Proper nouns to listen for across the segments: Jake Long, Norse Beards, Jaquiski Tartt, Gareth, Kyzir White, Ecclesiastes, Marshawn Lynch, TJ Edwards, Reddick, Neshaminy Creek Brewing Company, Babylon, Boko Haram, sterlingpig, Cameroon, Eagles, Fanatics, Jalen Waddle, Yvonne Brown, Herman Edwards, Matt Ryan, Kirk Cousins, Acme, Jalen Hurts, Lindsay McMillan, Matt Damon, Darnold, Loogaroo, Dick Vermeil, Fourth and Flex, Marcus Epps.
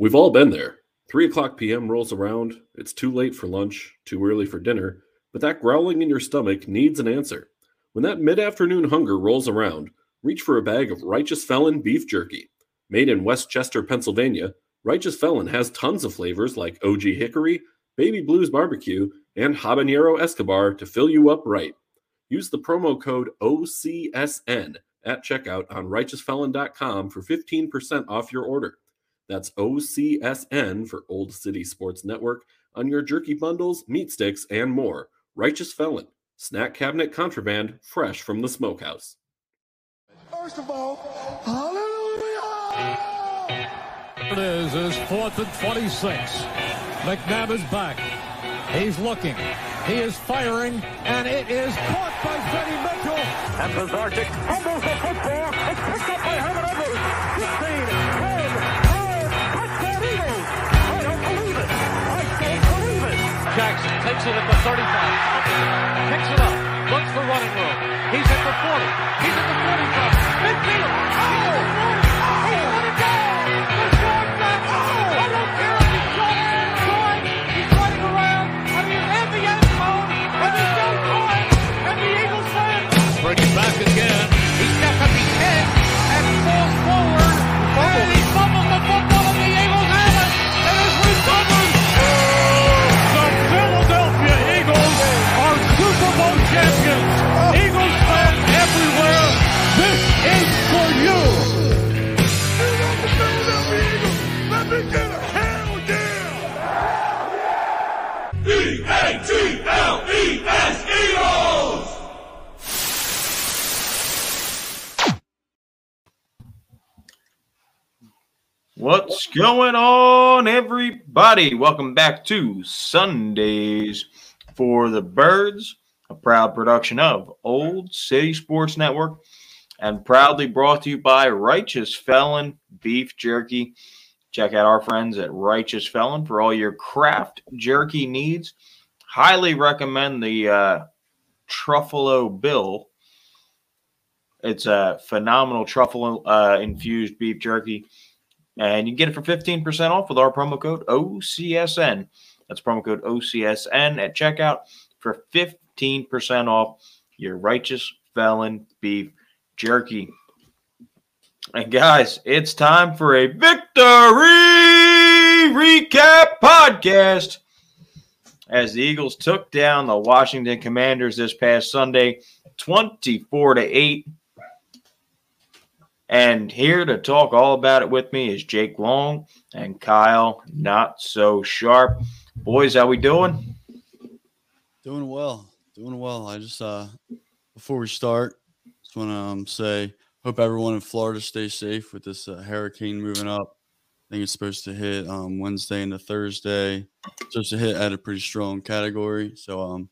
We've all been there. 3 o'clock p.m. rolls around. It's too late for lunch, too early for dinner, but that growling in your stomach needs an answer. When that mid-afternoon hunger rolls around, reach for a bag of Righteous Felon beef jerky. Made in West Chester, Pennsylvania, Righteous Felon has tons of flavors like OG Hickory, Baby Blues Barbecue, and Habanero Escobar to fill you up right. Use the promo code OCSN at checkout on righteousfelon.com for 15% off your order. That's OCSN for Old City Sports Network on your jerky bundles, meat sticks, and more. Righteous Felon, snack cabinet contraband fresh from the smokehouse. First of all, hallelujah! It is 4th and 26. McNabb is back. He's looking. He is firing, and it is caught by Freddie Mitchell. And Bazarczyk fumbles the football. It's picked up by Herman Edwards. 15, 10, 5, touchdown Eagles. I don't believe it. I don't believe it. Jackson takes it at the 35. Picks it up. Looks for running room. He's at the 40. He's at the 45. Midfield. Oh! He let it go. The short back. Oh! I don't care if he's short. He's running around. I mean, at the end zone. And he's still going. And the Eagles win. Bring it back again. He's got to be 10. And he falls forward. And he fumbles the football. And the Eagles have it. And it's recovered. The Philadelphia Eagles are Super Bowl champions. Eagles fans everywhere. This is for you. Here on the Philadelphia Eagles. Let me get a hell yeah. Hell yeah. E-A-T-L-E-S Eagles. What's going on, everybody? Welcome back to Sundays for the Birds, a proud production of Old City Sports Network, and proudly brought to you by Righteous Felon Beef Jerky. Check out our friends at Righteous Felon for all your craft jerky needs. Highly recommend the Truffalo Bill. It's a phenomenal truffle-infused beef jerky, and you can get it for 15% off with our promo code OCSN. That's promo code OCSN at checkout for 15% off your Righteous Felon Beef Jerky. And guys, it's time for a victory recap podcast as the Eagles took down the Washington Commanders this past Sunday, 24-8. And here to talk all about it with me is Jake Long and Kyle Not So Sharp. Boys, how we doing? Doing well. Doing well. I just before we start, just want to say, hope everyone in Florida stays safe with this hurricane moving up. I think it's supposed to hit Wednesday into Thursday. It's supposed to hit at a pretty strong category. So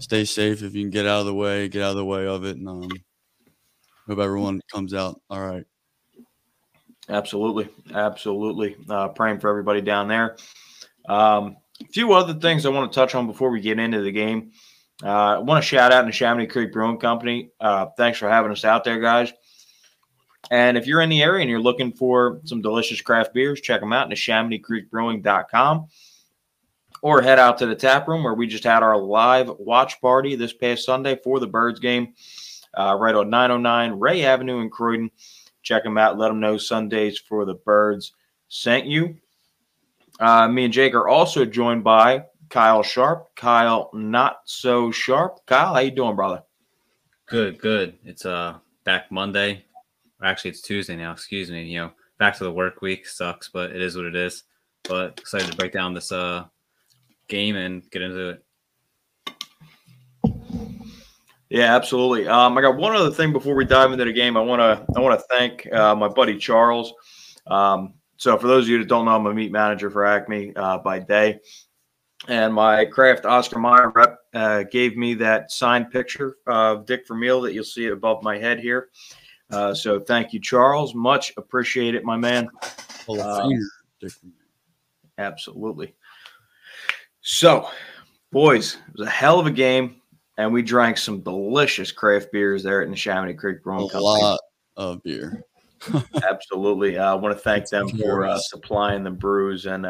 stay safe if you can get out of the way. Get out of the way of it. And hope everyone comes out all right. Absolutely. Absolutely. Praying for everybody down there. A few other things I want to touch on before we get into the game. I want to shout out Neshaminy Creek Brewing Company. Thanks for having us out there, guys. And if you're in the area and you're looking for some delicious craft beers, check them out, NeshaminyCreekBrewing.com. Or head out to the tap room where we just had our live watch party this past Sunday for the Birds game right on 909 Ray Avenue in Croydon. Check them out. Let them know Sundays for the Birds sent you. Me and Jake are also joined by Kyle Sharp, Kyle Not So Sharp. Kyle, how you doing, brother? Good, good. It's back Monday. Actually, it's Tuesday now. Excuse me. You know, back to the work week. Sucks, but it is what it is. But excited to break down this game and get into it. Yeah, absolutely. I got one other thing before we dive into the game. I want to thank my buddy Charles. So for those of you that don't know, I'm a meat manager for Acme by day. And my craft Oscar Mayer rep gave me that signed picture of Dick Vermeil that you'll see above my head here. So thank you, Charles. Much appreciated, my man. Absolutely. So, boys, it was a hell of a game, and we drank some delicious craft beers there at Neshaminy Creek Brewing Company. A lot of beer. Absolutely. I want to thank them for supplying the brews. And,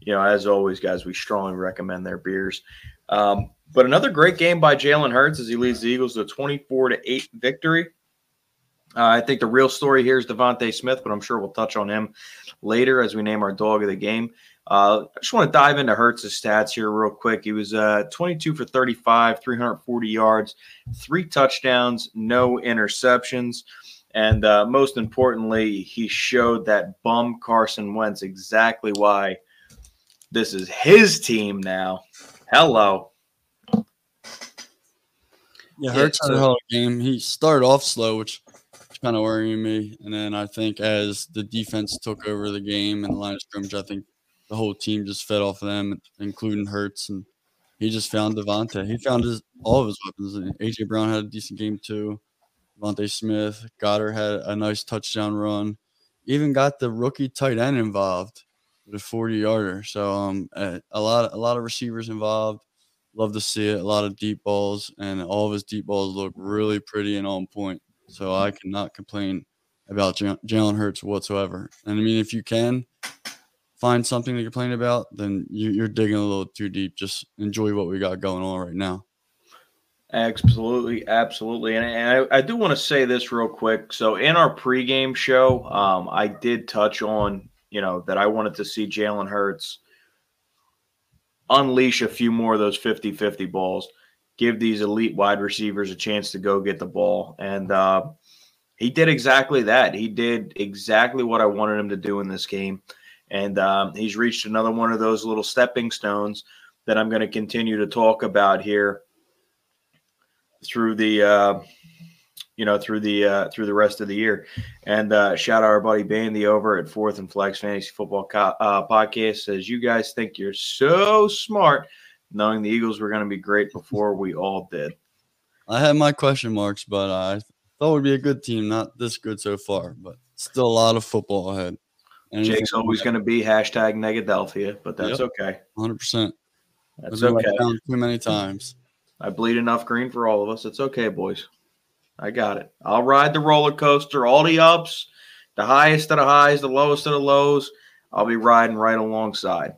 you know, as always, guys, we strongly recommend their beers. But another great game by Jalen Hurts as he leads the Eagles to a 24-8 victory. I think the real story here is Devontae Smith, but I'm sure we'll touch on him later as we name our dog of the game. I just want to dive into Hurts' stats here real quick. He was 22 for 35, 340 yards, 3 touchdowns, no interceptions. And most importantly, he showed that bum Carson Wentz exactly why this is his team now. Hello. Yeah, Hurts had a hell of a game. He started off slow, which is kind of worrying me. And then I think as the defense took over the game and the line of scrimmage, I think the whole team just fed off of them, including Hurts. And he just found Devontae. He found all of his weapons. And AJ Brown had a decent game too. Devontae Smith, Goddard had a nice touchdown run. Even got the rookie tight end involved with a 40-yarder. So a lot of receivers involved. Love to see it. A lot of deep balls, and all of his deep balls look really pretty and on point. So I cannot complain about Jalen Hurts whatsoever. And, I mean, if you can find something to complain about, then you're digging a little too deep. Just enjoy what we got going on right now. Absolutely, absolutely. And I do want to say this real quick. So in our pregame show, I did touch on, you know, that I wanted to see Jalen Hurts unleash a few more of those 50-50 balls, give these elite wide receivers a chance to go get the ball. And he did exactly that. He did exactly what I wanted him to do in this game. And he's reached another one of those little stepping stones that I'm going to continue to talk about here through the, through the rest of the year. And shout out our buddy Bandy over at Fourth and Flex Fantasy Football Podcast. Says, you guys think you're so smart knowing the Eagles were going to be great before we all did. I had my question marks, but I thought we'd be a good team. Not this good so far, but still a lot of football ahead. Anything Jake's always going to be hashtag Negadelphia, but that's okay. 100%. That's okay. Too many times. I bleed enough green for all of us. It's okay, boys. I got it. I'll ride the roller coaster, all the ups, the highest of the highs, the lowest of the lows. I'll be riding right alongside.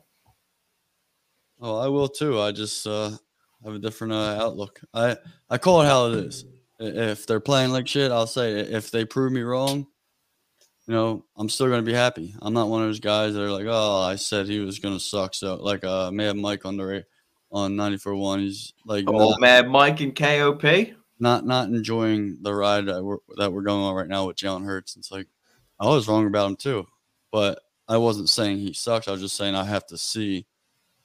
Oh, I will too. I just have a different outlook. I call it how it is. If they're playing like shit, I'll say it. If they prove me wrong, you know, I'm still going to be happy. I'm not one of those guys that are like, oh, I said he was going to suck. So, like Mad Mike on the radio. On 94.1, he's like old Mad Mike and KOP. Not enjoying the ride that we're going on right now with Jalen Hurts. It's like I was wrong about him too, but I wasn't saying he sucks. I was just saying I have to see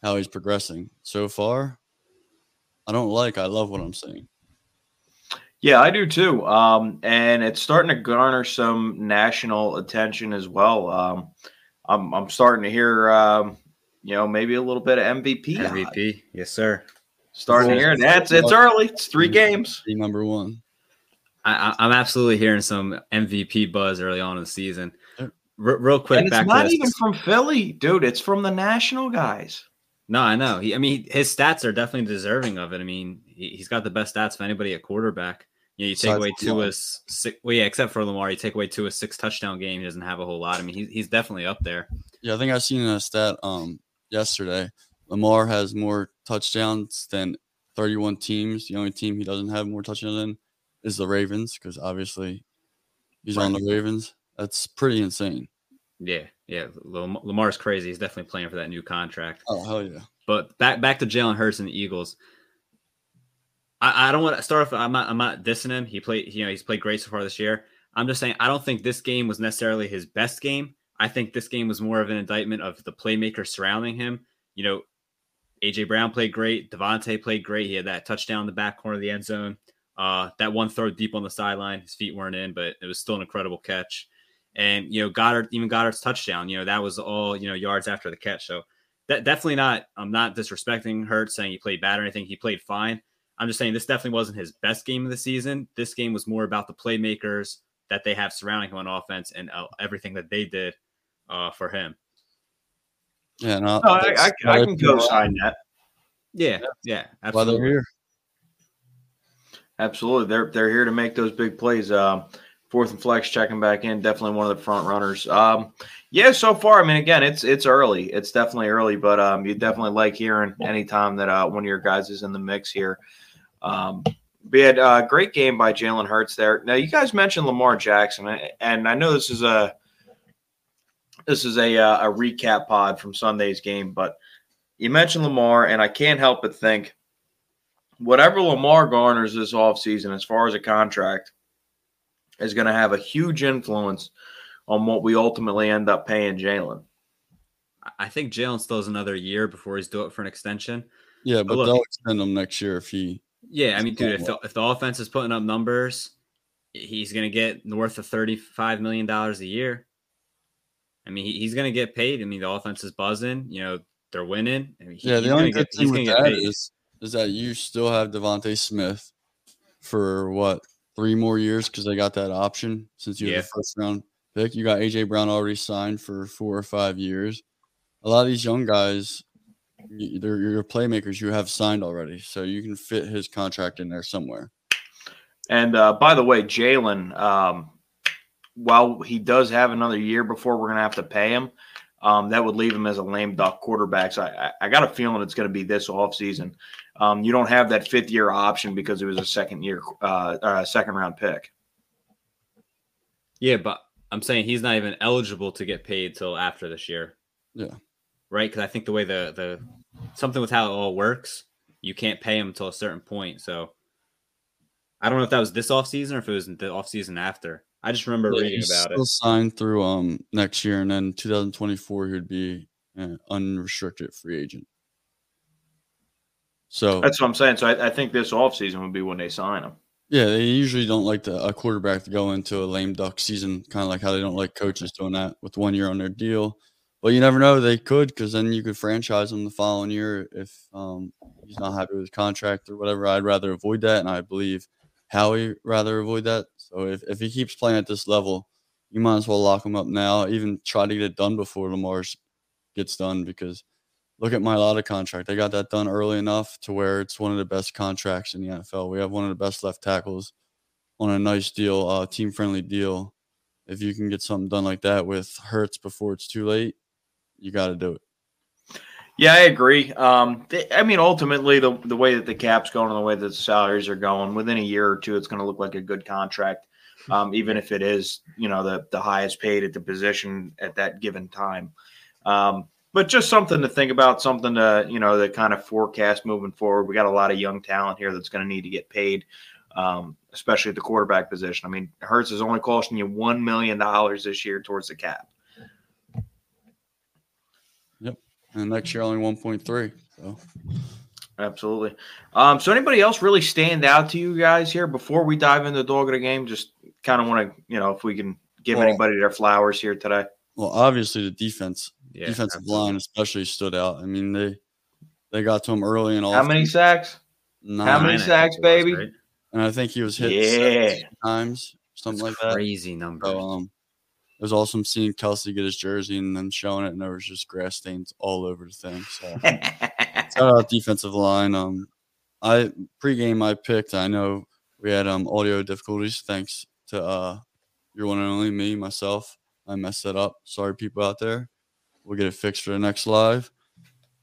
how he's progressing. So far, I love what I'm seeing. Yeah, I do too. And it's starting to garner some national attention as well. I'm starting to hear. You know, maybe a little bit of MVP. MVP, yes, sir. Starting here, it's early. It's 3 games. Number one. I'm absolutely hearing some MVP buzz early on in the season. Real quick, and it's back not to even from Philly, dude. It's from the national guys. No, I know. His stats are definitely deserving of it. I mean, he's got the best stats of anybody at quarterback. You know, you take away Tua's six. Well, yeah, except for Lamar, you take away Tua's 6 touchdown game. He doesn't have a whole lot. I mean, he's definitely up there. Yeah, I think I've seen a stat. Yesterday, Lamar has more touchdowns than 31 teams. The only team he doesn't have more touchdowns than is the Ravens, because obviously he's on the Ravens. That's pretty insane. Yeah. Lamar's crazy. He's definitely playing for that new contract. Oh, hell yeah. But back to Jalen Hurts and the Eagles. I don't want to start off. I'm not dissing him. He's played great so far this year. I'm just saying I don't think this game was necessarily his best game. I think this game was more of an indictment of the playmakers surrounding him. You know, AJ Brown played great. Devontae played great. He had that touchdown in the back corner of the end zone. That one throw deep on the sideline. His feet weren't in, but it was still an incredible catch. And, you know, Goddard's touchdown, you know, that was all, you know, yards after the catch. So that definitely not, I'm not disrespecting Hurts saying he played bad or anything. He played fine. I'm just saying this definitely wasn't his best game of the season. This game was more about the playmakers that they have surrounding him on offense and everything that they did. For him. Yeah, I can go sign that. Yeah, absolutely. While they're here. Absolutely, they're here to make those big plays. Fourth and Flex checking back in. Definitely one of the front runners. Yeah, so far, I mean, again, it's early. It's definitely early, but you definitely like hearing any time that one of your guys is in the mix here. We had a great game by Jalen Hurts there. Now, you guys mentioned Lamar Jackson, and I know this is a recap pod from Sunday's game, but you mentioned Lamar, and I can't help but think whatever Lamar garners this offseason as far as a contract is going to have a huge influence on what we ultimately end up paying Jalen. I think Jalen still has another year before he's due for an extension. Yeah, but they'll extend him next year if he – yeah, I mean, dude, if the offense is putting up numbers, he's going to get north of $35 million a year. I mean, he's going to get paid. I mean, the offense is buzzing. You know, they're winning. I mean, the only good thing with that is that you still have Devontae Smith for, what, 3 more years because they got that option since you were the first-round pick. You got AJ Brown already signed for 4 or 5 years. A lot of these young guys, they're your playmakers you have signed already, so you can fit his contract in there somewhere. And, by the way, Jalen, while he does have another year before we're going to have to pay him, that would leave him as a lame duck quarterback. So I got a feeling it's going to be this offseason. You don't have that 5th-year option because it was a second-round pick. Yeah, but I'm saying he's not even eligible to get paid till after this year. Yeah. Right? Because I think the way something with how it all works, you can't pay him until a certain point. So I don't know if that was this offseason or if it was the offseason after. I just remember reading about it. He'll sign through next year, and then 2024 he would be an unrestricted free agent. So that's what I'm saying. So I think this offseason would be when they sign him. Yeah, they usually don't like a quarterback to go into a lame duck season, kind of like how they don't like coaches doing that with 1 year on their deal. But you never know, they could, because then you could franchise him the following year if he's not happy with his contract or whatever. I'd rather avoid that, and I believe Howie rather avoid that. So if he keeps playing at this level, you might as well lock him up now, even try to get it done before Lamar gets done, because look at my Lotta contract. They got that done early enough to where it's one of the best contracts in the NFL. We have one of the best left tackles on a nice deal, team-friendly deal. If you can get something done like that with Hurts before it's too late, you got to do it. Yeah, I agree. I mean, ultimately, the way that the cap's going and the way that the salaries are going, within a year or two, it's going to look like a good contract, even if it is, you know, the highest paid at the position at that given time. But just something to think about, something to, you know, the kind of forecast moving forward. We got a lot of young talent here that's going to need to get paid, especially at the quarterback position. I mean, Hurts is only costing you $1 million this year towards the cap. And next year, only 1.3. So, absolutely. So, anybody else really stand out to you guys here before we dive into the dog of the game? Just kind of want to, you know, if we can give anybody their flowers here today. Well, obviously the defense, defensive line especially stood out. I mean, they got to him early and all. How many sacks? 9. How many sacks, baby? Right? And I think he was hit 7 times, something That's like crazy that. Crazy number. So, it was awesome seeing Kelsey get his jersey and then showing it, and there was just grass stains all over the thing. So, defensive line. I picked. I know we had audio difficulties thanks to your one and only me, myself. I messed it up. Sorry, people out there. We'll get it fixed for the next live.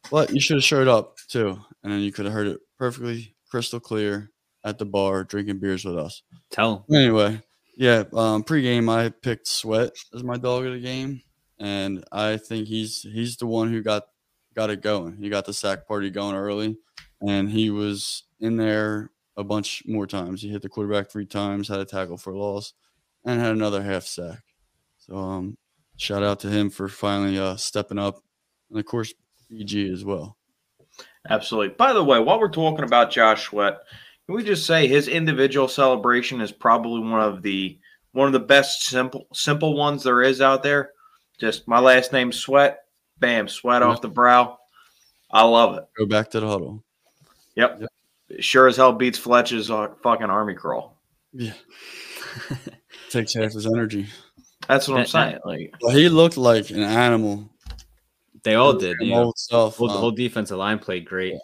But you should have showed up too, and then you could have heard it perfectly crystal clear at the bar drinking beers with us. Tell them. Anyway. Yeah, pregame I picked Sweat as my dog of the game, and I think he's the one who got it going. He got the sack party going early, and he was in there a bunch more times. He hit the quarterback 3 times, had a tackle for a loss, and had another half sack. So shout out to him for finally stepping up, and of course BG as well. Absolutely. By the way, while we're talking about Josh Sweat, can we just say his individual celebration is probably one of the best simple ones there is out there? Just my last name, Sweat. Bam, sweat off the brow. I love it. Go back to the huddle. Yep. Sure as hell beats Fletch's fucking army crawl. Yeah. Takes half his energy. That's what I'm saying. Like, well, he looked like an animal. They all did. You know? The whole defensive line played great. Yeah.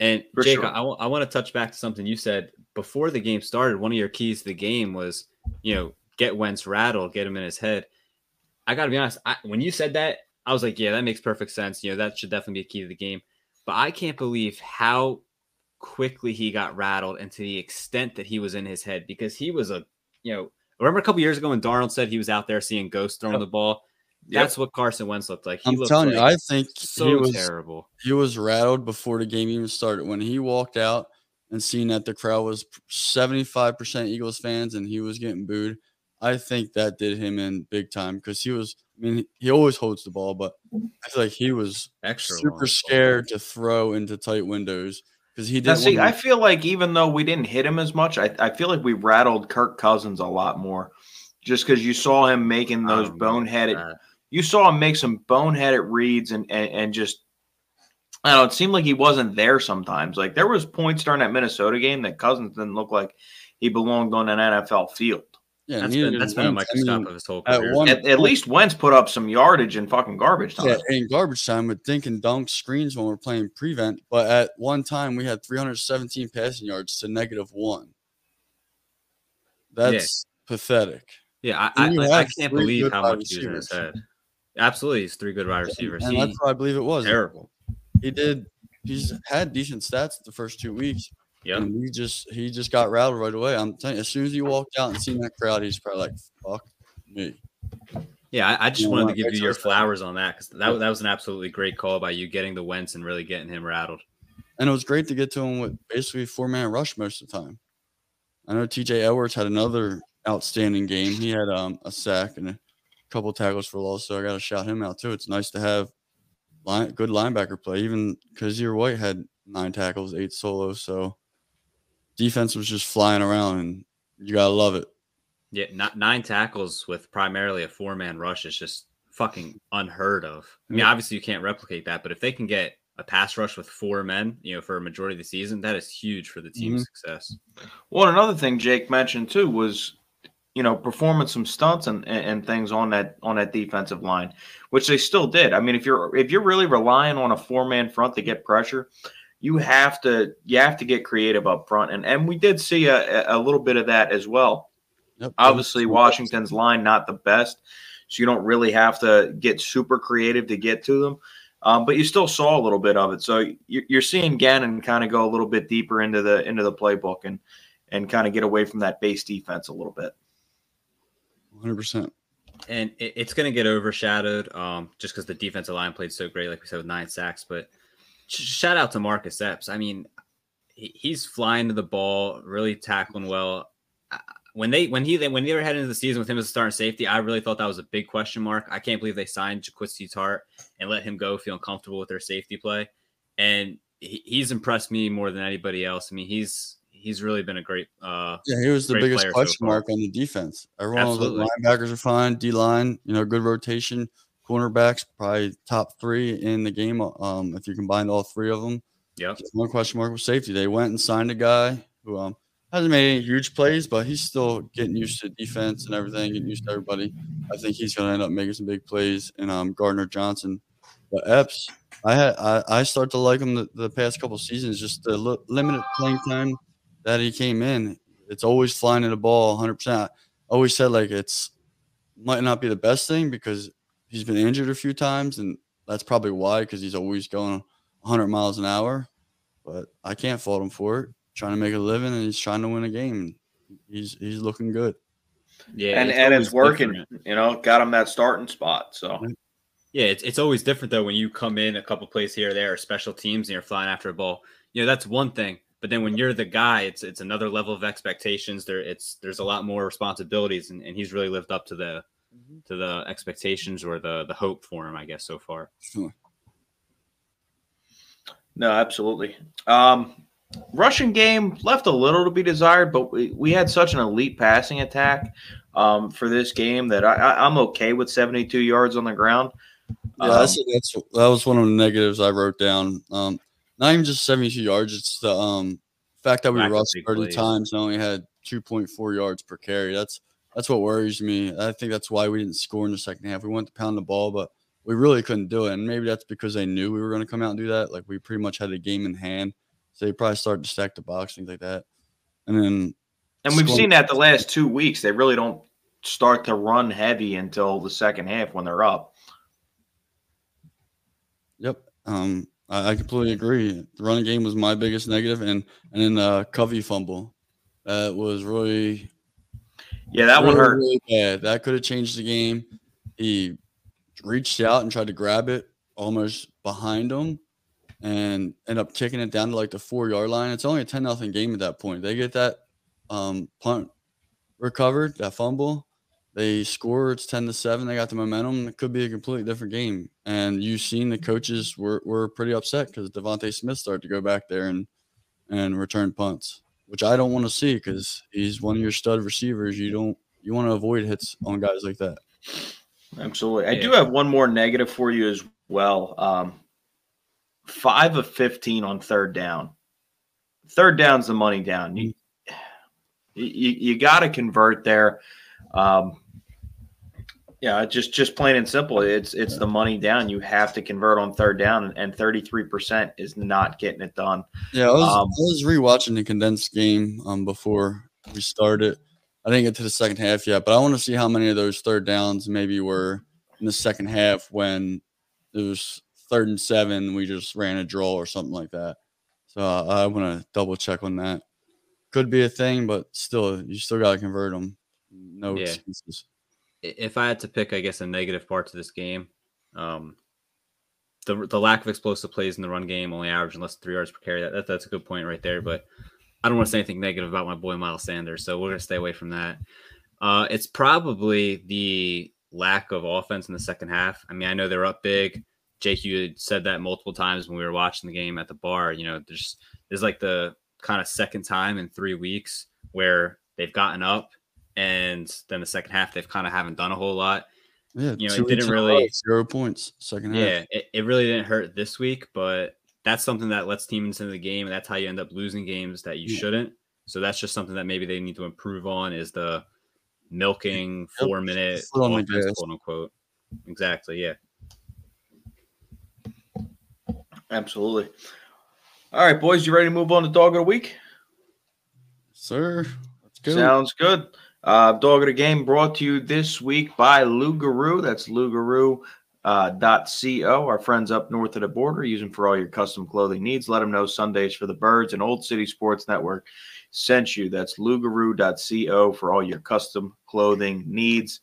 And, Jake, I want to touch back to something you said. Before the game started, one of your keys to the game was, you know, get Wentz rattled, get him in his head. I got to be honest, when you said that, I was like, yeah, that makes perfect sense. You know, that should definitely be a key to the game. But I can't believe how quickly he got rattled and to the extent that he was in his head, because he was a, you know, remember a couple years ago when Darnold said he was out there seeing ghosts throwing the ball? That's what Carson Wentz looked like. He looked telling you, I think so terrible. He was rattled before the game even started. When he walked out and seeing that the crowd was 75% Eagles fans and he was getting booed, I think that did him in big time, because he was, I mean, he always holds the ball, but I feel like he was super scared to throw into tight windows. He didn't see, I feel like even though we didn't hit him as much, I feel like we rattled Kirk Cousins a lot more, just because you saw him making those boneheaded – you saw him make some boneheaded reads and just – I don't know, it seemed like he wasn't there sometimes. Like, there was points during that Minnesota game that Cousins didn't look like he belonged on an NFL field. Yeah, that's been a microscope of his whole career. At least Wentz put up some yardage in fucking garbage time. Yeah, in garbage time with dink and dunk screens when we're playing prevent. But at one time, we had 317 passing yards to -1. That's pathetic. Yeah, I can't believe how much he was in his head. Absolutely, he's three good wide receivers. And that's what I believe it was. Terrible. He's had decent stats the first 2 weeks. Yeah, he just got rattled right away. I'm telling you, as soon as he walked out and seen that crowd, he's probably like, "Fuck me." Yeah, I just wanted to give you your flowers on that, because that was an absolutely great call by you, getting the Wentz and really getting him rattled. And it was great to get to him with basically 4-man rush most of the time. I know TJ Edwards had another outstanding game. He had a sack and a couple tackles for loss, so I got to shout him out too. It's nice to have good linebacker play, even because Kyzir White had 9 tackles, 8 solos, so. Defense was just flying around, and you gotta love it. Yeah, 9 tackles with primarily a 4-man rush is just fucking unheard of. I mean, obviously you can't replicate that, but if they can get a pass rush with 4 men, you know, for a majority of the season, that is huge for the team's success. Well, another thing Jake mentioned too was, you know, performing some stunts and things on that defensive line, which they still did. I mean, if you're really relying on a 4-man front to get pressure, you have to get creative up front, and we did see a little bit of that as well. Yep. Obviously, Washington's line not the best, so you don't really have to get super creative to get to them. But you still saw a little bit of it. So you're seeing Gannon kind of go a little bit deeper into the playbook and kind of get away from that base defense a little bit. 100%. And it's going to get overshadowed just because the defensive line played so great, like we said, with 9 sacks, but. Shout out to Marcus Epps. I mean, he's flying to the ball, really tackling well. When they were heading into the season with him as a starting safety, I really thought that was a big question mark. I can't believe they signed Jaquiski Tartt and let him go feeling comfortable with their safety play. And he's impressed me more than anybody else. I mean, he's really been a great he was the biggest question mark on the defense. Everyone, the linebackers are fine, D-line, you know, good rotation. Cornerbacks, probably top 3 in the game if you combine all 3 of them. Yeah. One question mark with safety. They went and signed a guy who hasn't made any huge plays, but he's still getting used to defense and everything, getting used to everybody. I think he's going to end up making some big plays in Gardner-Johnson. But Epps, I start to like him the past couple seasons, just the limited playing time that he came in. It's always flying to the ball 100%. I always said, like, it's might not be the best thing because – he's been injured a few times, and that's probably why, because he's always going 100 miles an hour. But I can't fault him for it. Trying to make a living, and he's trying to win a game. He's looking good. Yeah, and it's working. Different. You know, got him that starting spot. So yeah, it's always different though when you come in a couple plays here or there, or special teams, and you're flying after a ball. You know, that's one thing. But then when you're the guy, it's another level of expectations. There's a lot more responsibilities, and he's really lived up to the expectations or the hope for him, I guess, so far. Sure. No, absolutely. Russian game left a little to be desired, but we had such an elite passing attack for this game that I'm okay with 72 yards on the ground. Yeah, that was one of the negatives I wrote down. Not even just 72 yards, it's the fact that we rushed 30 times and only had 2.4 yards per carry. That's what worries me. I think that's why we didn't score in the second half. We wanted to pound the ball, but we really couldn't do it. And maybe that's because they knew we were going to come out and do that. Like, we pretty much had the game in hand. So they probably started to stack the box, things like that. And we've seen that the last 2 weeks. They really don't start to run heavy until the second half when they're up. Yep. I completely agree. The running game was my biggest negative, and then the Covey fumble. That was really – yeah, that really, one hurt. Really bad. That could have changed the game. He reached out and tried to grab it almost behind him and ended up kicking it down to like the 4-yard line. It's only a 10-0 game at that point. They get that punt recovered, that fumble. They score. It's 10-7. They got the momentum. It could be a completely different game. And you've seen the coaches were pretty upset because Devontae Smith started to go back there and return punts, which I don't want to see because he's one of your stud receivers. You want to avoid hits on guys like that. Absolutely. I do have one more negative for you as well. 5 of 15 on third down. Third down's the money down. You got to convert there. Yeah, just plain and simple. It's the money down. You have to convert on third down, and 33% is not getting it done. Yeah, I was rewatching the condensed game before we started. I didn't get to the second half yet, but I want to see how many of those third downs maybe were in the second half when it was 3rd and 7. We just ran a draw or something like that. So I want to double check on that. Could be a thing, but still, you still got to convert them. No excuses. If I had to pick, I guess, a negative part to this game, the lack of explosive plays in the run game, only averaging less than 3 yards per carry. That's a good point right there. But I don't want to say anything negative about my boy Miles Sanders, so we're going to stay away from that. It's probably the lack of offense in the second half. I mean, I know they're up big. Jake, you had said that multiple times when we were watching the game at the bar. You know, there's like the kind of second time in 3 weeks where they've gotten up, and then the second half, they've kind of haven't done a whole lot. Yeah, you know, it didn't really 0 points second half. Yeah, it really didn't hurt this week, but that's something that lets teams into the game, and that's how you end up losing games that you shouldn't. So that's just something that maybe they need to improve on is the milking 4-minute offense, quote unquote. Exactly. Yeah. Absolutely. All right, boys, you ready to move on to Dog of the Week? Sir, let's go. Sounds good. Dog of the Game brought to you this week by Loogaroo. That's Loogaroo.co. Our friends up north of the border, use them for all your custom clothing needs. Let them know Sundays for the Birds and Old City Sports Network sent you. That's Loogaroo.co for all your custom clothing needs.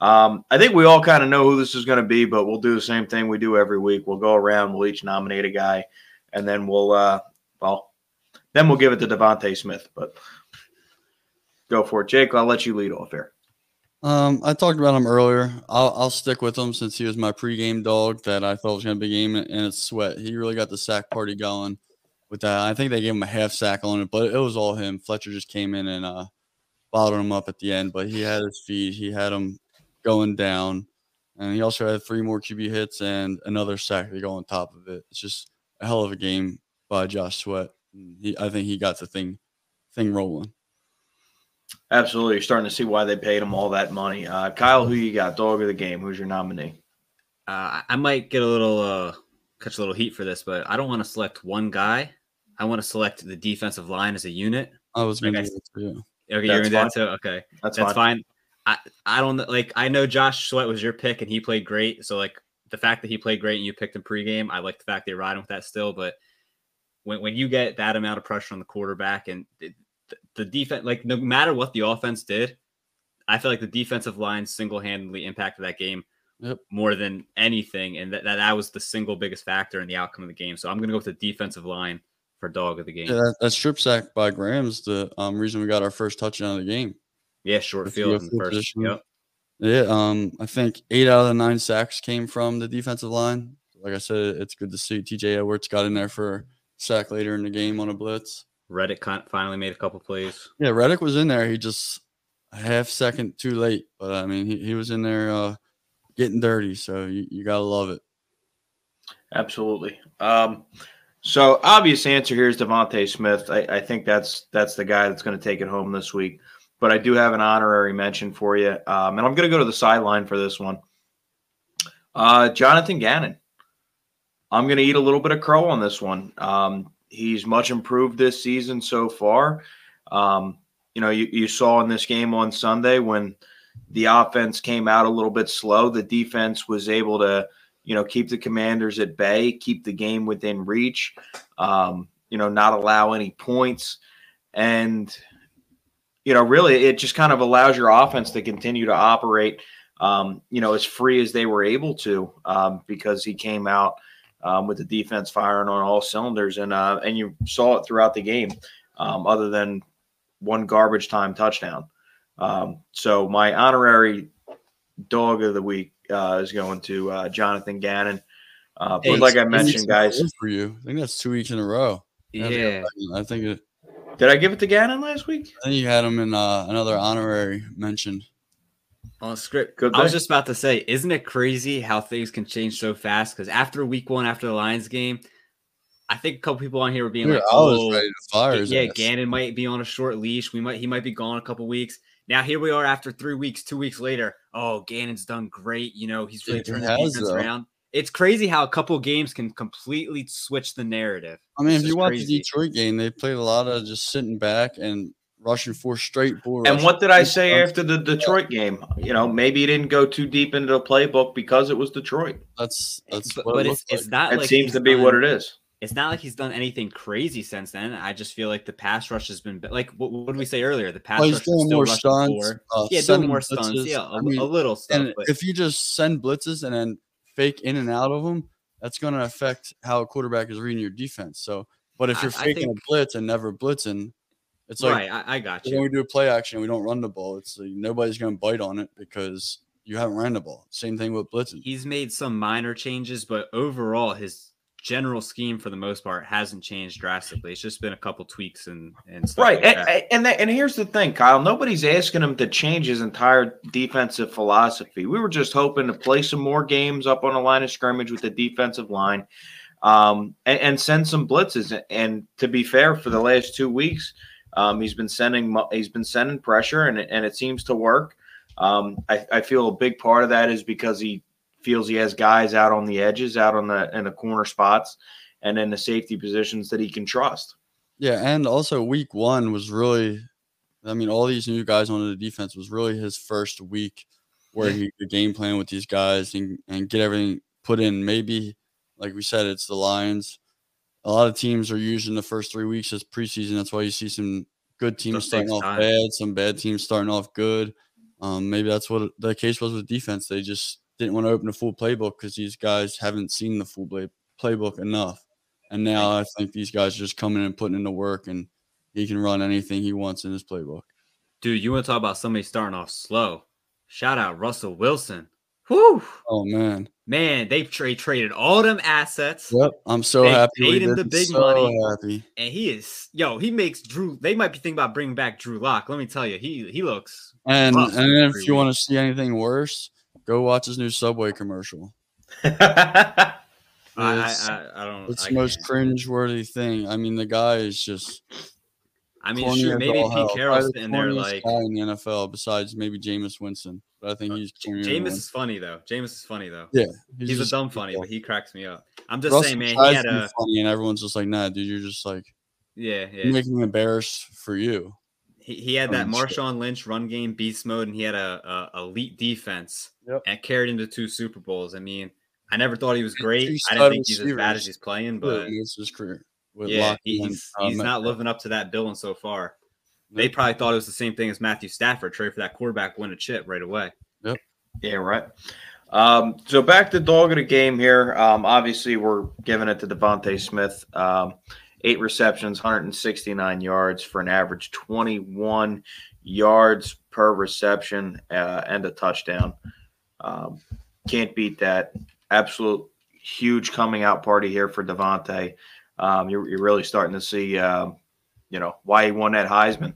I think we all kind of know who this is going to be, but we'll do the same thing we do every week. We'll go around. We'll each nominate a guy, and then we'll give it to Devontae Smith, but go for it. Jake, I'll let you lead off here. I talked about him earlier. I'll stick with him since he was my pregame dog that I thought was going to be game, and it's Sweat. He really got the sack party going with that. I think they gave him a half sack on it, but it was all him. Fletcher just came in and bottled him up at the end, but he had his feet. He had him going down, and he also had 3 more QB hits and another sack to go on top of it. It's just a hell of a game by Josh Sweat. I think he got the thing rolling. Absolutely. You're starting to see why they paid him all that money. Kyle, who you got? Dog of the Game. Who's your nominee? I might get a little catch a little heat for this, but I don't want to select one guy. I want to select the defensive line as a unit. I was going to do that too. Okay, you're going to do that too? Okay. That's fine. I don't like. I know Josh Sweat was your pick, and he played great. So, like, the fact that he played great and you picked him pregame, I like the fact they're riding with that still. But when you get that amount of pressure on the quarterback and the defense, like no matter what the offense did, I feel like the defensive line single-handedly impacted that game more than anything. And that was the single biggest factor in the outcome of the game. So I'm going to go with the defensive line for Dog of the Game. Yeah, that strip sack by Graham's the reason we got our first touchdown of the game. Yeah, short field in the first. Yep. Yeah, I think 8 out of the 9 sacks came from the defensive line. Like I said, it's good to see TJ Edwards got in there for a sack later in the game on a blitz. Reddick finally made a couple plays. Yeah, Reddick was in there. He just a half second too late. But, I mean, he was in there getting dirty, so you got to love it. Absolutely. So, obvious answer here is Devontae Smith. I think that's the guy that's going to take it home this week. But I do have an honorary mention for you, and I'm going to go to the sideline for this one. Jonathan Gannon. I'm going to eat a little bit of crow on this one. He's much improved this season so far. You saw in this game on Sunday when The offense came out a little bit slow. The defense was able to, you know, keep the Commanders at bay, keep the game within reach, you know, not allow any points. And, you know, really it just kind of allows your offense to continue to operate, you know, as free as they were able to, because he came out with the defense firing on all cylinders. And you saw it throughout the game, other than one garbage time touchdown. So my honorary dog of the week is going to Jonathan Gannon. But like I mentioned, guys, for you, I think that's 2 each in a row. Yeah, I think it. Did I give it to Gannon last week? I think you had him in another honorary mention. On script. I was just about to say, isn't it crazy how things can change so fast? Because after week one, after the Lions game, I think a couple people on here were being like, Gannon might be on a short leash. He might be gone a couple weeks. Now here we are after 2 weeks later. Oh, Gannon's done great. You know, he's really turned the defense around. It's crazy how a couple games can completely switch the narrative. I mean, if you watch the Detroit game, they played a lot of just sitting back and rushing for straight ball. And what did I say after the Detroit game? You know, maybe he didn't go too deep into the playbook because it was Detroit. That's but it's not. It seems to be what it is. It's not like he's done anything crazy since then. I just feel like the pass rush has been like what did we say earlier? The pass rush is still more stunts. Yeah, doing more stunts. Yeah, a little stuff. But if you just send blitzes and then fake in and out of them, that's going to affect how a quarterback is reading your defense. So, but if you're faking a blitz and never blitzing, it's like, right, I got you. When we do a play action, we don't run the ball. It's like nobody's going to bite on it because you haven't ran the ball. Same thing with blitzing. He's made some minor changes, but overall, his general scheme for the most part hasn't changed drastically. It's just been a couple tweaks and stuff. Right. Like and here's the thing, Kyle, nobody's asking him to change his entire defensive philosophy. We were just hoping to play some more games up on the line of scrimmage with the defensive line, and send some blitzes. And to be fair, for the last 2 weeks, he's been sending pressure and it seems to work. I feel a big part of that is because he feels he has guys out on the edges, out on in the corner spots and in the safety positions that he can trust. Yeah. And also week one was really, I mean, all these new guys on the defense was really his first week where he could game plan with these guys and get everything put in. Maybe like we said, it's the Lions. A lot of teams are using the first 3 weeks as preseason. That's why you see some good teams starting off bad, some bad teams starting off good. Maybe that's what the case was with defense. They just didn't want to open a full playbook because these guys haven't seen the full playbook enough. And now I think these guys are just coming in and putting in the work, and he can run anything he wants in his playbook. Dude, you want to talk about somebody starting off slow? Shout out Russell Wilson. Whew. Oh, man. Man, they traded all them assets. Yep, I'm so happy. They paid him the big money. Happy. And he is, yo, he makes Drew. They might be thinking about bringing back Drew Lock. Let me tell you, he looks. And if you want to see anything worse, go watch his new Subway commercial. I don't know. It's the most cringeworthy thing. I mean, the guy is just. I mean, sure, maybe Pete Carroll's in there like guy in the NFL besides maybe Jameis Winston. But I think he's Jameis is funny though. Yeah, he's a dumb funny, but he cracks me up. I'm just saying, man, he had a funny, and everyone's just like, nah, dude, you're just like, yeah. Making me embarrassed for you. He had that Marshawn Lynch run game beast mode, and he had a elite defense and carried into 2 Super Bowls. I mean, I never thought he was great. I didn't think he's as bad as he's playing, but it's his career. Yeah, he's not living up to that billing so far. They probably thought it was the same thing as Matthew Stafford, trade for that quarterback, win a chip right away. Yep. Yeah, right. So back to dog of the game here. Obviously, we're giving it to Devontae Smith. 8 receptions, 169 yards for an average 21 yards per reception and a touchdown. Can't beat that. Absolute huge coming out party here for Devontae. You're really starting to see, you know, why he won that Heisman.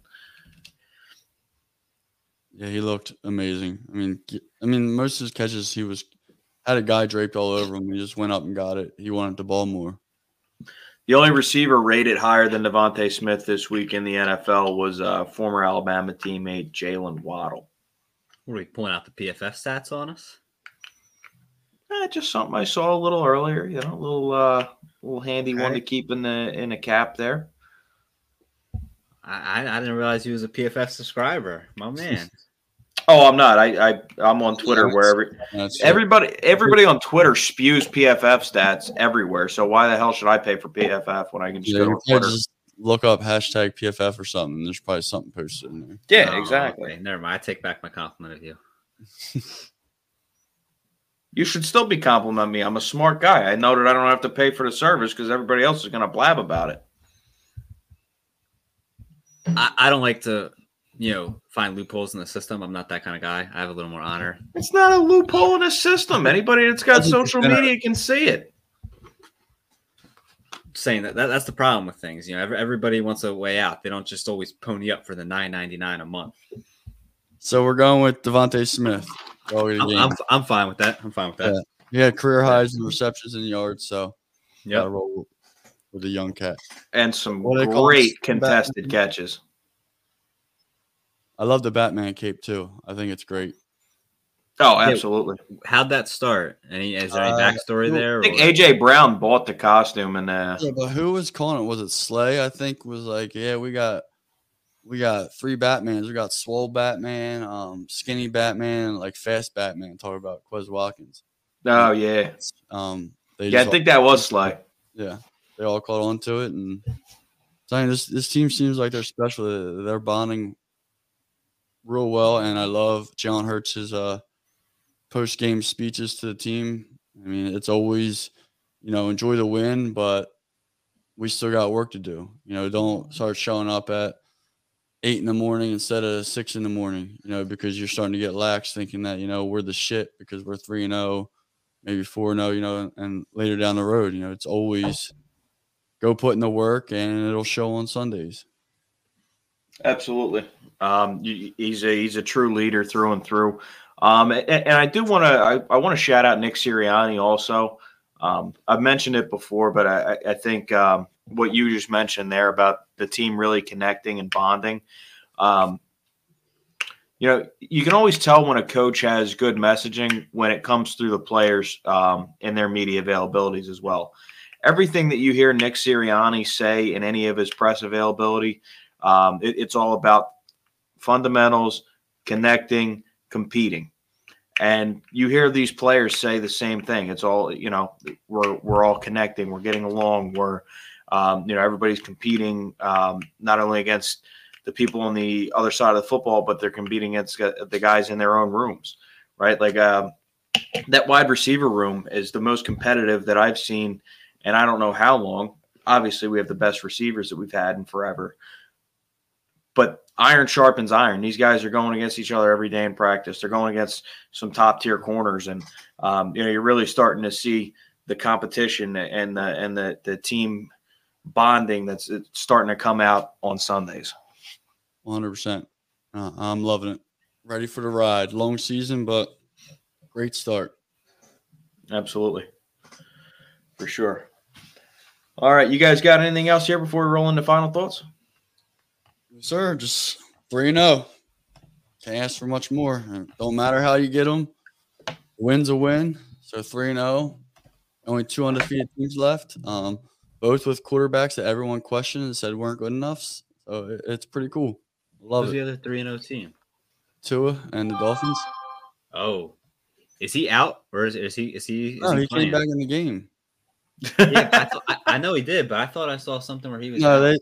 Yeah, he looked amazing. I mean, most of his catches, he had a guy draped all over him. He just went up and got it. He wanted the ball more. The only receiver rated higher than Devontae Smith this week in the NFL was former Alabama teammate Jalen Waddle. What are we pulling out the PFF stats on us? Just something I saw a little earlier. You know, a little handy one to keep in the cap there. I didn't realize he was a PFF subscriber, my man. Oh, I'm not. I'm on Twitter wherever. Everybody on Twitter spews PFF stats everywhere. So why the hell should I pay for PFF when I can just go to Twitter? Just look up hashtag PFF or something. There's probably something posted in there. Yeah, no, exactly. Okay. Never mind. I take back my compliment of you. You should still be complimenting me. I'm a smart guy. I know that I don't have to pay for the service because everybody else is going to blab about it. I don't like to, find loopholes in the system. I'm not that kind of guy. I have a little more honor. It's not a loophole in the system. Anybody that's got social media can see it. Saying that's the problem with things. Everybody wants a way out. They don't just always pony up for the $9.99 a month. So we're going with Devontae Smith. I'm fine with that. Yeah, career highs in receptions and yards. So yeah, roll with the young cat and some great contested catches. I love the Batman cape too. I think it's great. Oh, absolutely. How'd that start? Is there any backstory there? I think AJ Brown bought the costume and yeah, but who was calling it? Was it Slay? I think was like, yeah, we got three Batmans. We got Swole Batman, Skinny Batman, like Fast Batman. Talking about Quez Watkins. Oh yeah. I think that was Slay. Yeah, they all caught on to it, and this team seems like they're special. They're bonding real well, and I love Jalen Hurts' post-game speeches to the team. I mean, it's always, enjoy the win, but we still got work to do. Don't start showing up at 8 in the morning instead of 6 in the morning, because you're starting to get lax thinking that, we're the shit because we're 3-0, maybe 4-0, and later down the road, it's always go put in the work and it'll show on Sundays. Absolutely. He's a true leader through and through. And I do want to shout out Nick Sirianni also. I've mentioned it before, but I think what you just mentioned there about the team really connecting and bonding. You can always tell when a coach has good messaging when it comes through the players and their media availabilities as well. Everything that you hear Nick Sirianni say in any of his press availability, it's all about fundamentals, connecting, competing. And you hear these players say the same thing. It's all, we're all connecting, we're getting along, we're everybody's competing not only against the people on the other side of the football, but they're competing against the guys in their own rooms, right? Like that wide receiver room is the most competitive that I've seen, and I don't know how long. Obviously, we have the best receivers that we've had in forever. But iron sharpens iron. These guys are going against each other every day in practice. They're going against some top-tier corners, and you're really starting to see the competition and the team bonding that's starting to come out on Sundays. 100%. I'm loving it. Ready for the ride. Long season, but great start. Absolutely. For sure. All right, you guys got anything else here before we roll into final thoughts? Yes, sir, just 3-0. Can't ask for much more. Don't matter how you get them. Win's a win. So 3-0. Only 2 undefeated teams left. Both with quarterbacks that everyone questioned and said weren't good enough. So it's pretty cool. Love Who's it. Who's the other 3-0 team? Tua and the Dolphins. Oh, is he out or is he? Is no, he came back in the game. Yeah, I know he did, but I thought I saw something where he was. No,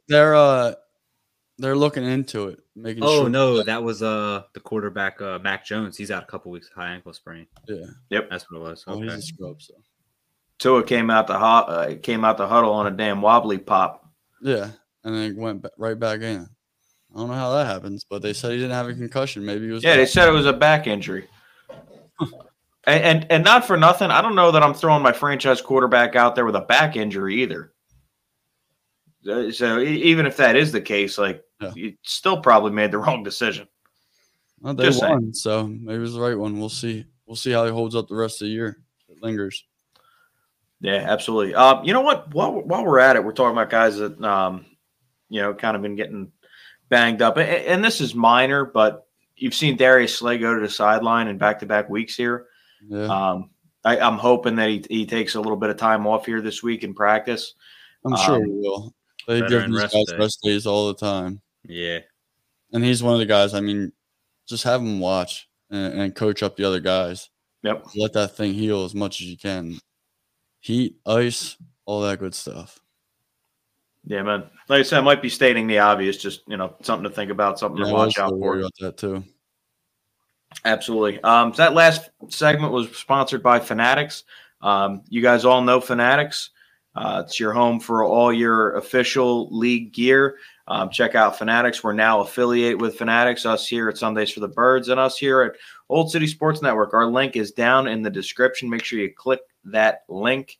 they're looking into it, making. Oh sure. No, that was the quarterback Mac Jones. He's out a couple weeks, high ankle sprain. Yeah, yep, that's what it was. Okay. Oh, he's a scrub, so. Tua came out the huddle on a damn wobbly pop. Yeah, and then went right back in. I don't know how that happens, but they said he didn't have a concussion. Maybe it was. Yeah, they said it was a back injury. and not for nothing, I don't know that I'm throwing my franchise quarterback out there with a back injury either. So even if that is the case, you still probably made the wrong decision. Well, they just won, so maybe it was the right one. We'll see how he holds up the rest of the year. It lingers. Yeah, absolutely. You know what? While we're at it, we're talking about guys that, kind of been getting banged up. And this is minor, but you've seen Darius Slay go to the sideline in back-to-back weeks here. Yeah. I'm hoping that he takes a little bit of time off here this week in practice. I'm sure he will. They give these guys rest days all the time. Yeah. And he's one of the guys, just have him watch. and coach up the other guys. Yep. Let that thing heal as much as you can. Heat, ice, all that good stuff. Yeah, man. Like I said, I might be stating the obvious, just, you know, something to think about, something to watch out for. About that too. Absolutely. So that last segment was sponsored by Fanatics. You guys all know Fanatics. It's your home for all your official league gear. Check out Fanatics. We're now affiliate with Fanatics, us here at Sundays for the Birds, and us here at Old City Sports Network. Our link is down in the description. Make sure you click that link.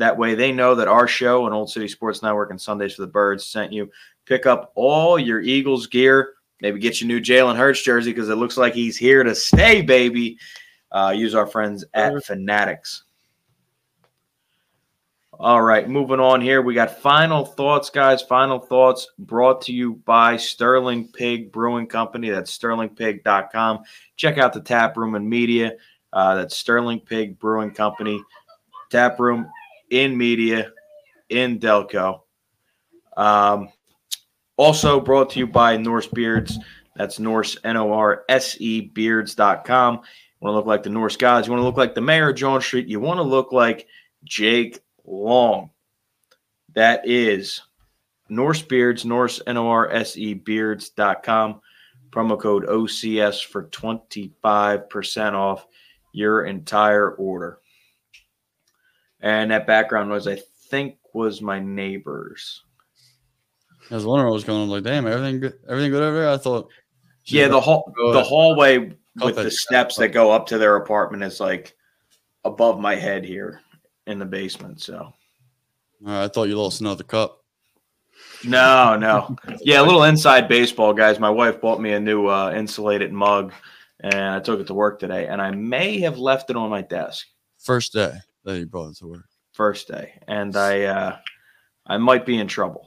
That way they know that our show and Old City Sports Network and Sundays for the Birds sent you. Pick up all your Eagles gear. Maybe get your new Jalen Hurts jersey because it looks like he's here to stay, baby. Use our friends at Fanatics. All right, moving on here. We got final thoughts, guys. Final thoughts brought to you by Sterling Pig Brewing Company. That's sterlingpig.com. Check out the tap room and media. That's Sterling Pig Brewing Company. Tap room in media in Delco. Also brought to you by Norse Beards. That's Norse, N-O-R-S-E, beards.com. You want to look like the Norse gods. You want to look like the mayor of John Street. You want to look like Jake Long. That is Norse Beards, Norse, N-O-R-S-E, beards.com. Promo code OCS for 25% off your entire order. And that background noise, I think, was my neighbor's. I was wondering what was going on. Like, damn, everything good over there? I thought. Yeah, the hallway with the steps that go up to their apartment is like above my head here in the basement. So. I thought you lost another cup. No. Yeah, a little inside baseball, guys. My wife bought me a new insulated mug, and I took it to work today. And I may have left it on my desk. First day that you brought it to work. First day, and I might be in trouble.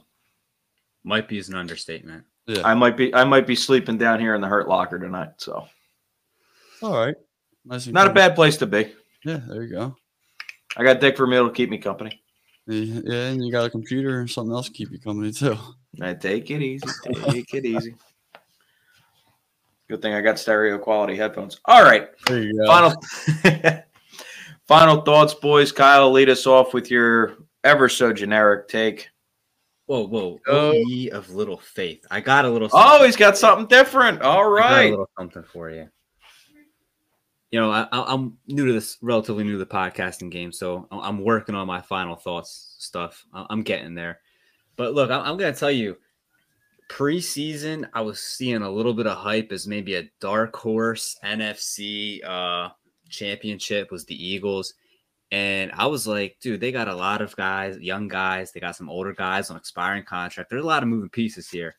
Might be is an understatement. Yeah. I might be sleeping down here in the Hurt Locker tonight. So, all right, nice. Not a bad place to be. Yeah, there you go. I got Dick Vermeil to keep me company. Yeah, and you got a computer and something else to keep you company too. I take it easy. Take it easy. Good thing I got stereo quality headphones. All right. There you go. Final thoughts, boys. Kyle, lead us off with your ever so generic take. Whoa, ye of little faith. I got a little something. Oh, he's got something different. All right. I got a little something for you. You know, I'm new to this, relatively new to the podcasting game, so I'm working on my final thoughts stuff. I'm getting there. But look, I'm going to tell you, preseason, I was seeing a little bit of hype as maybe a dark horse NFC championship was the Eagles. And I was like, dude, they got a lot of guys, young guys. They got some older guys on expiring contract. There's a lot of moving pieces here.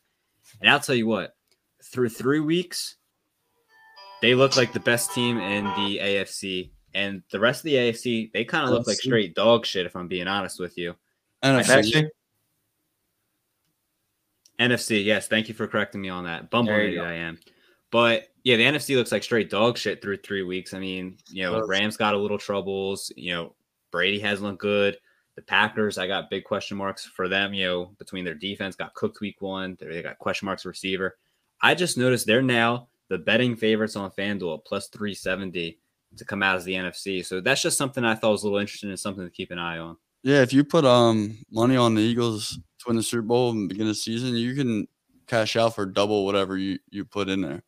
And I'll tell you what, through 3 weeks, they look like the best team in the AFC. And the rest of the AFC, they kind of look like straight dog shit, if I'm being honest with you. NFC, yes. Thank you for correcting me on that. Bumble idiot I am. But yeah, the NFC looks like straight dog shit through 3 weeks. I mean, you know, Rams got a little troubles. You know, Brady hasn't looked good. The Packers, I got big question marks for them, you know, between their defense, got cooked week 1. They got question marks receiver. I just noticed they're now the betting favorites on FanDuel, plus 370 to come out as the NFC. So that's just something I thought was a little interesting and something to keep an eye on. Yeah, if you put money on the Eagles to win the Super Bowl and begin the season, you can cash out for double whatever you put in there.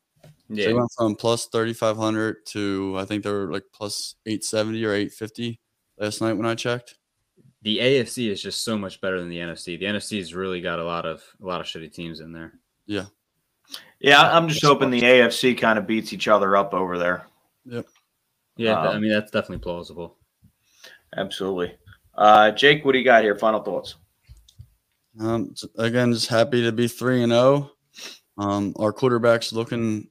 Yeah. So they went from plus 3,500 to I think they were like plus 870 or 850 last night when I checked. The AFC is just so much better than the NFC. The NFC's really got a lot of shitty teams in there. Yeah. Yeah, I'm just hoping the AFC kind of beats each other up over there. Yep. Yeah, I mean that's definitely plausible. Absolutely. Jake, what do you got here? Final thoughts. Again, just happy to be 3-0. Our quarterback's looking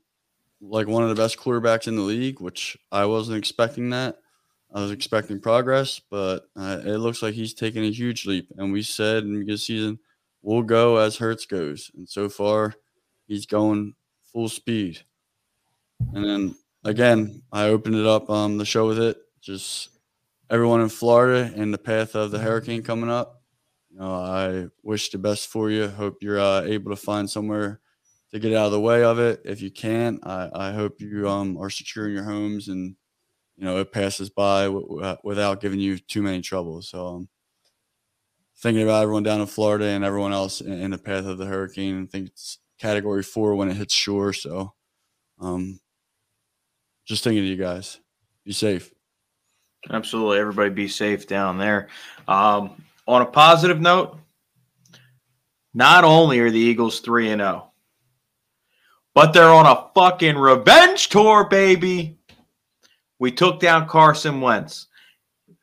like one of the best quarterbacks in the league, which I wasn't expecting that. I was expecting progress, but it looks like he's taking a huge leap. And we said in the beginning of the season, we'll go as Hurts goes. And so far, he's going full speed. And then, again, I opened it up the show with it. Just everyone in Florida and the path of the hurricane coming up. You know, I wish the best for you. Hope you're able to find somewhere to get out of the way of it if you can. I hope you are secure in your homes and, you know, it passes by without giving you too many troubles. So thinking about everyone down in Florida and everyone else in the path of the hurricane. I think it's Category 4 when it hits shore. So just thinking of you guys. Be safe. Absolutely. Everybody be safe down there. On a positive note, not only are the Eagles 3-0, but they're on a fucking revenge tour, baby. We took down Carson Wentz,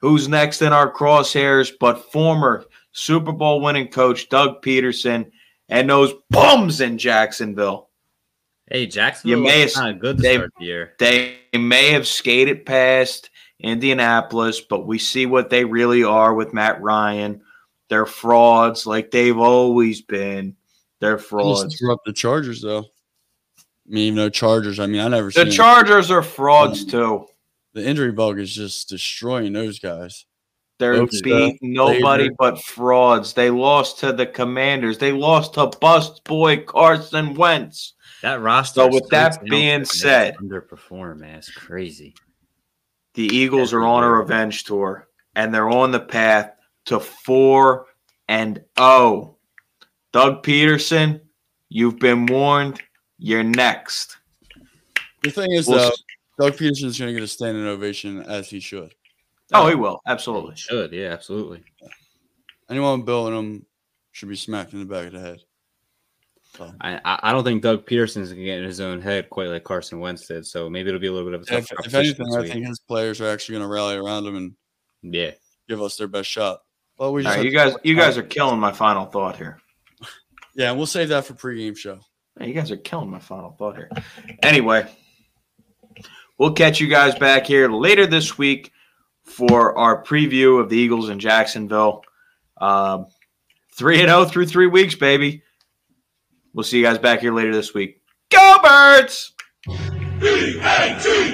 who's next in our crosshairs, but former Super Bowl winning coach Doug Peterson and those bums in Jacksonville. Hey, Jacksonville was kind of good to start the year. They may have skated past Indianapolis, but we see what they really are with Matt Ryan. They're frauds like they've always been. They're frauds. Threw up the Chargers, though. I mean, even though Chargers, I mean, I never seen the Chargers are frauds, too. The injury bug is just destroying those guys. They're beating nobody but frauds. They lost to the Commanders. They lost to bust boy Carson Wentz. That roster. So with that being said, underperform, man. It's crazy. The Eagles are on a revenge tour, and they're on the path to 4-0. Doug Peterson, you've been warned. You're next. The thing is, though, Doug Peterson is going to get a standing ovation, as he should. Oh, he will. Absolutely. He should. Yeah, absolutely. Anyone building him should be smacked in the back of the head. So. I don't think Doug Peterson's going to get in his own head quite like Carson Wentz did, so maybe it'll be a little bit of a tough competition. If anything, I think his players are actually going to rally around him and give us their best shot. Well, we just you guys are killing my final thought here. Yeah, and we'll save that for pregame show. Man, you guys are killing my final thought here. Anyway, we'll catch you guys back here later this week for our preview of the Eagles in Jacksonville. 3-0 through 3 weeks, baby. We'll see you guys back here later this week. Go Birds! B-A-T!